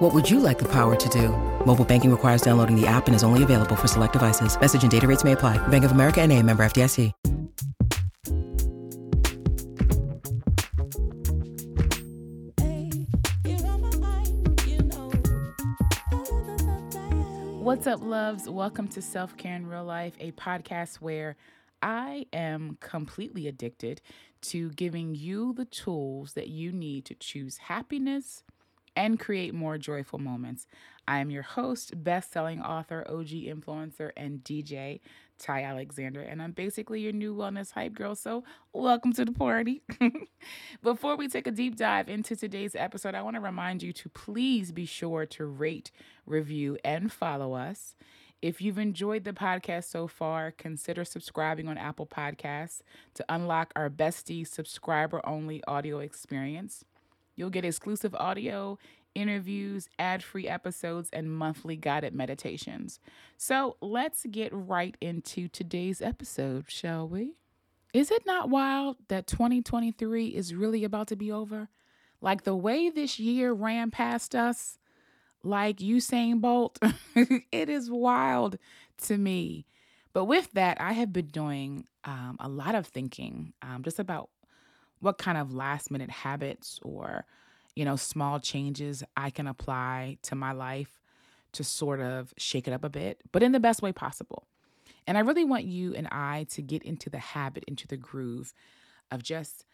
What would you like the power to do? Mobile banking requires downloading the app and is only available for select devices. Message and data rates may apply. Bank of America N.A., member FDIC. What's up, loves? Welcome to Self Care in Real Life, a podcast where I am completely addicted to giving you the tools that you need to choose happiness and create more joyful moments. I am your host, best-selling author, OG influencer, and DJ, Ty Alexander, and I'm basically your new wellness hype girl, so welcome to the party. Before we take a deep dive into today's episode, I want to remind you to please be sure to rate, review, and follow us. If you've enjoyed the podcast so far, consider subscribing on Apple Podcasts to unlock our bestie subscriber-only audio experience. You'll get exclusive audio, interviews, ad-free episodes, and monthly guided meditations. So let's get right into today's episode, shall we? Is it not wild that 2023 is really about to be over? Like the way this year ran past us, like Usain Bolt, it is wild to me. But with that, I have been doing a lot of thinking just about what kind of last minute habits or, small changes I can apply to my life to sort of shake it up a bit, but in the best way possible. And I really want you and I to get into the habit, into the groove of just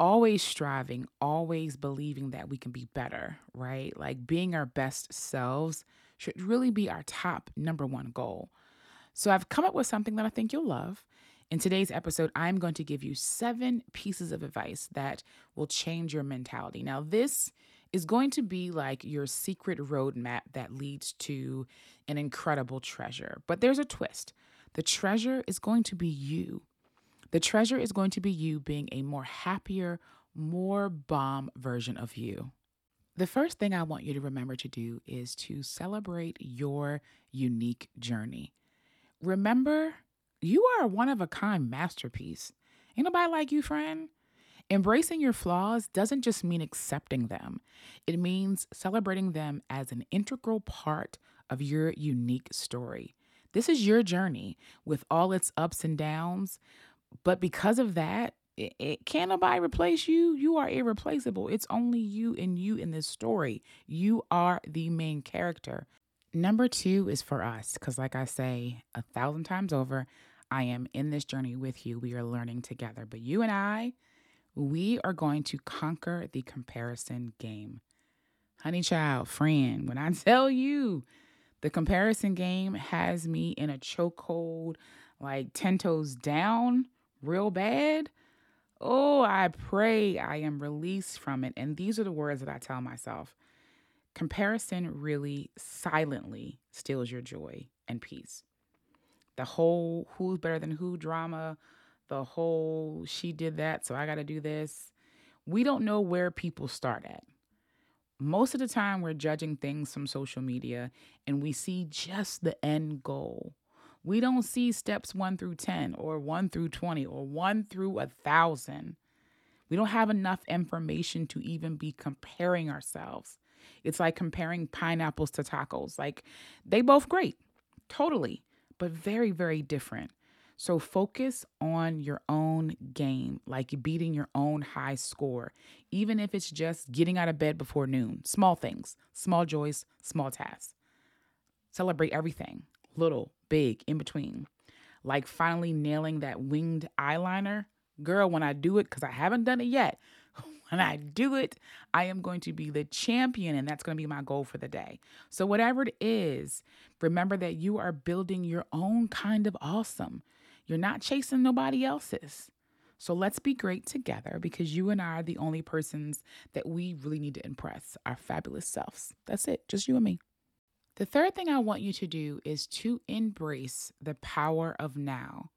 always striving, always believing that we can be better, right? Like being our best selves should really be our top number one goal. So I've come up with something that I think you'll love. In today's episode, I'm going to give you 7 pieces of advice that will change your mentality. Now, this is going to be like your secret roadmap that leads to an incredible treasure. But there's a twist. The treasure is going to be you. The treasure is going to be you being a more happier, more bomb version of you. The first thing I want you to remember to do is to celebrate your unique journey. Remember, you are a one-of-a-kind masterpiece. Ain't nobody like you, friend. Embracing your flaws doesn't just mean accepting them. It means celebrating them as an integral part of your unique story. This is your journey with all its ups and downs. But because of that, it can't nobody replace you. You are irreplaceable. It's only you and you in this story. You are the main character. Number 2 is for us, because like I say 1,000 times over, I am in this journey with you. We are learning together. But you and I, we are going to conquer the comparison game. Honey child, friend, when I tell you the comparison game has me in a chokehold, like 10 toes down, real bad. Oh, I pray I am released from it. And these are the words that I tell myself. Comparison really silently steals your joy and peace. The whole who's better than who drama, the whole she did that, so I got to do this. We don't know where people start at. Most of the time we're judging things from social media and we see just the end goal. We don't see steps 1 through 10 or 1 through 20 or 1 through 1,000. We don't have enough information to even be comparing ourselves. It's like comparing pineapples to tacos. Like they both great, totally, but very, very different. So focus on your own game, like beating your own high score, even if it's just getting out of bed before noon. Small things, small joys, small tasks. Celebrate everything, little, big, in between. Like finally nailing that winged eyeliner. Girl, when I do it, because I haven't done it yet, when I do it, I am going to be the champion, and that's going to be my goal for the day. So whatever it is, remember that you are building your own kind of awesome. You're not chasing nobody else's. So let's be great together, because you and I are the only persons that we really need to impress, our fabulous selves. That's it, just you and me. The third thing I want you to do is to embrace the power of now.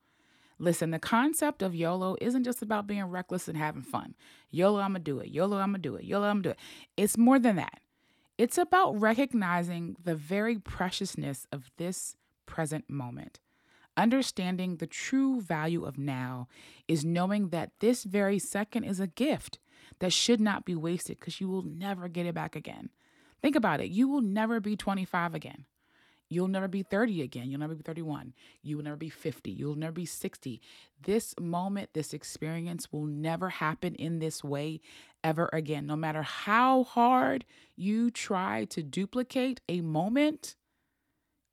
Listen, the concept of YOLO isn't just about being reckless and having fun. YOLO, I'm going to do it. YOLO, I'm going to do it. YOLO, I'm going to do it. It's more than that. It's about recognizing the very preciousness of this present moment. Understanding the true value of now is knowing that this very second is a gift that should not be wasted because you will never get it back again. Think about it. You will never be 25 again. You'll never be 30 again. You'll never be 31. You will never be 50. You'll never be 60. This moment, this experience will never happen in this way ever again. No matter how hard you try to duplicate a moment,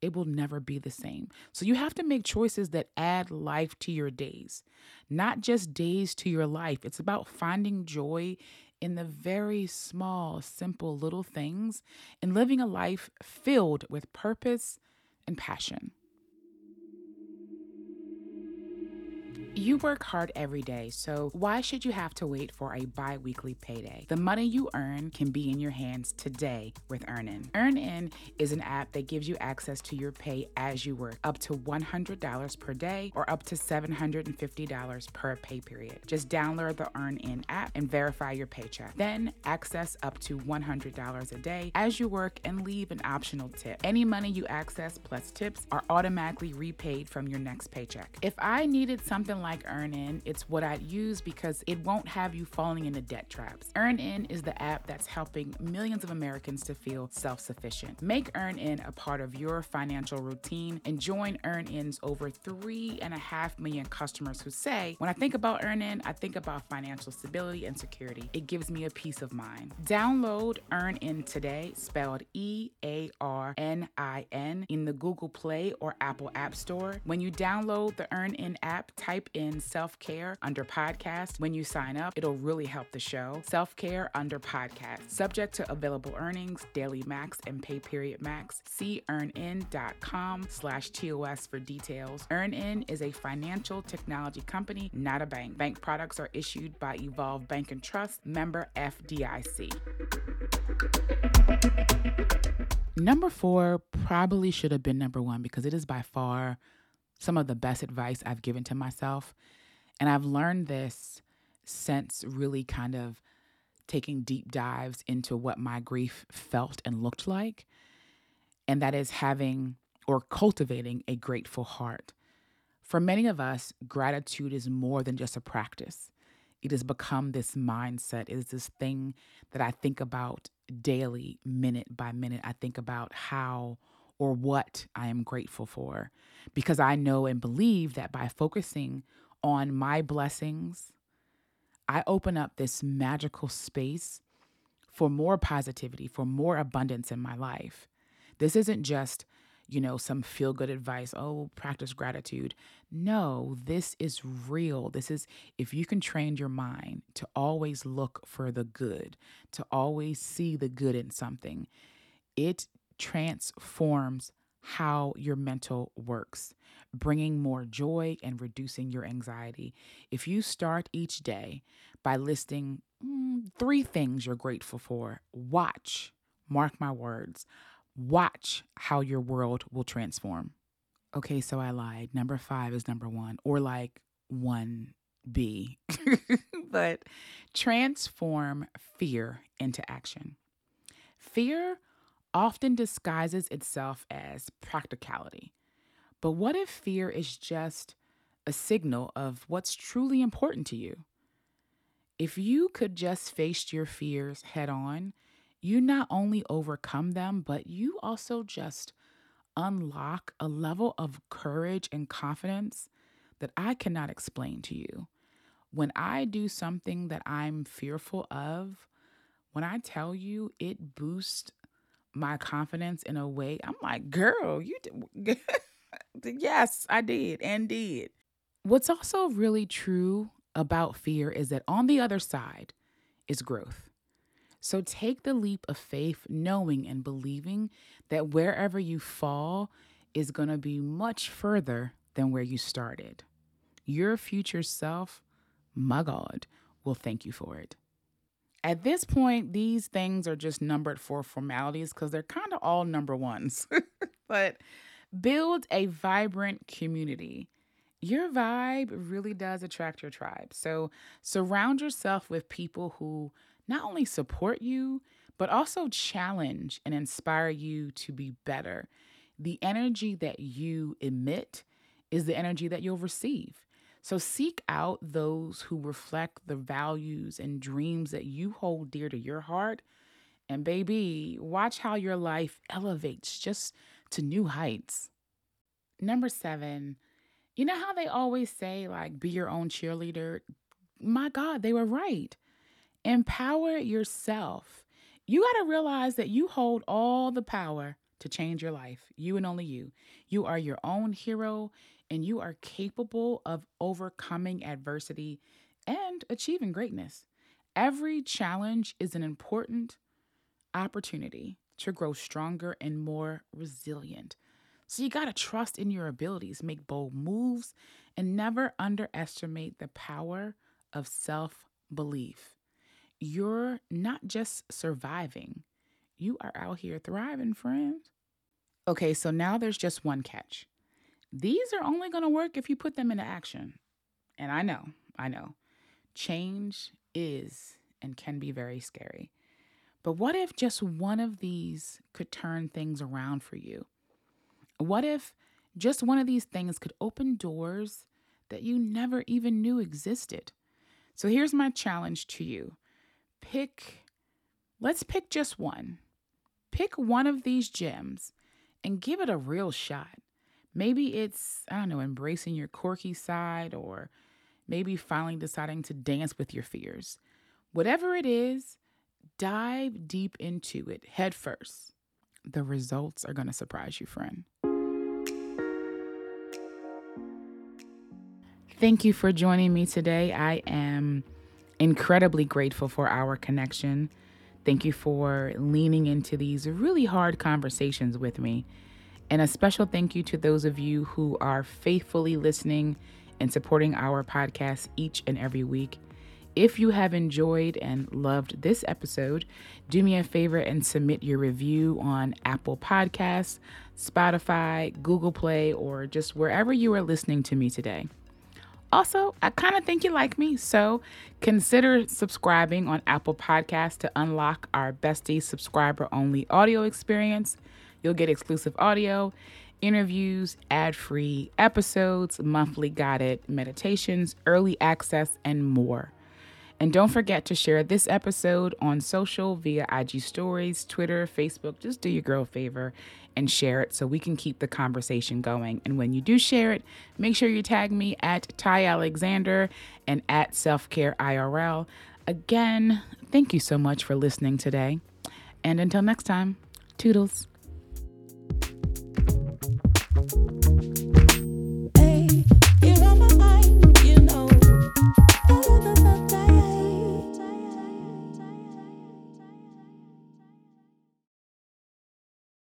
it will never be the same. So you have to make choices that add life to your days, not just days to your life. It's about finding joy in the very small, simple little things and living a life filled with purpose and passion. You work hard every day, so why should you have to wait for a bi-weekly payday? The money you earn can be in your hands today with Earnin. Earnin is an app that gives you access to your pay as you work, up to $100 per day or up to $750 per pay period. Just download the Earnin app and verify your paycheck. Then access up to $100 a day as you work and leave an optional tip. Any money you access plus tips are automatically repaid from your next paycheck. If I needed something like Earnin, it's what I'd use because it won't have you falling into debt traps. Earnin is the app that's helping millions of Americans to feel self-sufficient. Make Earnin a part of your financial routine and join Earnin's over 3.5 million customers who say, when I think about Earnin, I think about financial stability and security. It gives me a peace of mind. Download Earnin today, spelled E-A-R-N-I-N, in the Google Play or Apple App Store. When you download the Earnin app, type in Self Care under podcast. When you sign up, it'll really help the show. Self Care under podcast. Subject to available earnings, daily max, and pay period max. See earnin.com/TOS for details. Earnin is a financial technology company, not a bank. Bank products are issued by Evolve Bank and Trust, member FDIC. Number 4 probably should have been number 1 because it is by far some of the best advice I've given to myself. And I've learned this since really kind of taking deep dives into what my grief felt and looked like. And that is having or cultivating a grateful heart. For many of us, gratitude is more than just a practice. It has become this mindset. It is this thing that I think about daily, minute by minute. I think about how or what I am grateful for, because I know and believe that by focusing on my blessings, I open up this magical space for more positivity, for more abundance in my life. This isn't just, some feel-good advice, practice gratitude. No, this is real. This is, if you can train your mind to always look for the good, to always see the good in something, it transforms how your mental works, bringing more joy and reducing your anxiety. If you start each day by listing 3 things you're grateful for, watch how your world will transform. Okay, so I lied. Number 5 is number 1, or like 1B. But transform fear into action. Fear often disguises itself as practicality. But what if fear is just a signal of what's truly important to you? If you could just face your fears head on, you not only overcome them, but you also just unlock a level of courage and confidence that I cannot explain to you. When I do something that I'm fearful of, when I tell you, it boosts my confidence in a way. I'm like, girl, you did. Yes, I did and did. What's also really true about fear is that on the other side is growth. So take the leap of faith, knowing and believing that wherever you fall is going to be much further than where you started. Your future self, my God, will thank you for it. At this point, these things are just numbered for formalities because they're kind of all number 1s. But build a vibrant community. your vibe really does attract your tribe. So surround yourself with people who not only support you, but also challenge and inspire you to be better. The energy that you emit is the energy that you'll receive. So seek out those who reflect the values and dreams that you hold dear to your heart. And baby, watch how your life elevates just to new heights. Number 7, you know how they always say, like, be your own cheerleader? My God, they were right. Empower yourself. You got to realize that you hold all the power to change your life, you and only you. You are your own hero, and you are capable of overcoming adversity and achieving greatness. Every challenge is an important opportunity to grow stronger and more resilient. So you got to trust in your abilities, make bold moves, and never underestimate the power of self-belief. You're not just surviving. You are out here thriving, friend. Okay, so now there's just one catch. These are only going to work if you put them into action. And I know. Change is and can be very scary. But what if just one of these could turn things around for you? What if just one of these things could open doors that you never even knew existed? So here's my challenge to you. Let's pick just one. Pick one of these gems and give it a real shot. Maybe it's, embracing your quirky side, or maybe finally deciding to dance with your fears. Whatever it is, dive deep into it head first. The results are going to surprise you, friend. Thank you for joining me today. I am incredibly grateful for our connection. Thank you for leaning into these really hard conversations with me. And a special thank you to those of you who are faithfully listening and supporting our podcast each and every week. If you have enjoyed and loved this episode, do me a favor and submit your review on Apple Podcasts, Spotify, Google Play, or just wherever you are listening to me today. Also, I kind of think you like me, so consider subscribing on Apple Podcasts to unlock our bestie subscriber-only audio experience. You'll get exclusive audio, interviews, ad-free episodes, monthly guided meditations, early access, and more. And don't forget to share this episode on social via IG stories, Twitter, Facebook. Just do your girl a favor and share it so we can keep the conversation going. And when you do share it, make sure you tag me at Ty Alexander and at Self Care IRL. Again, thank you so much for listening today. And until next time, toodles.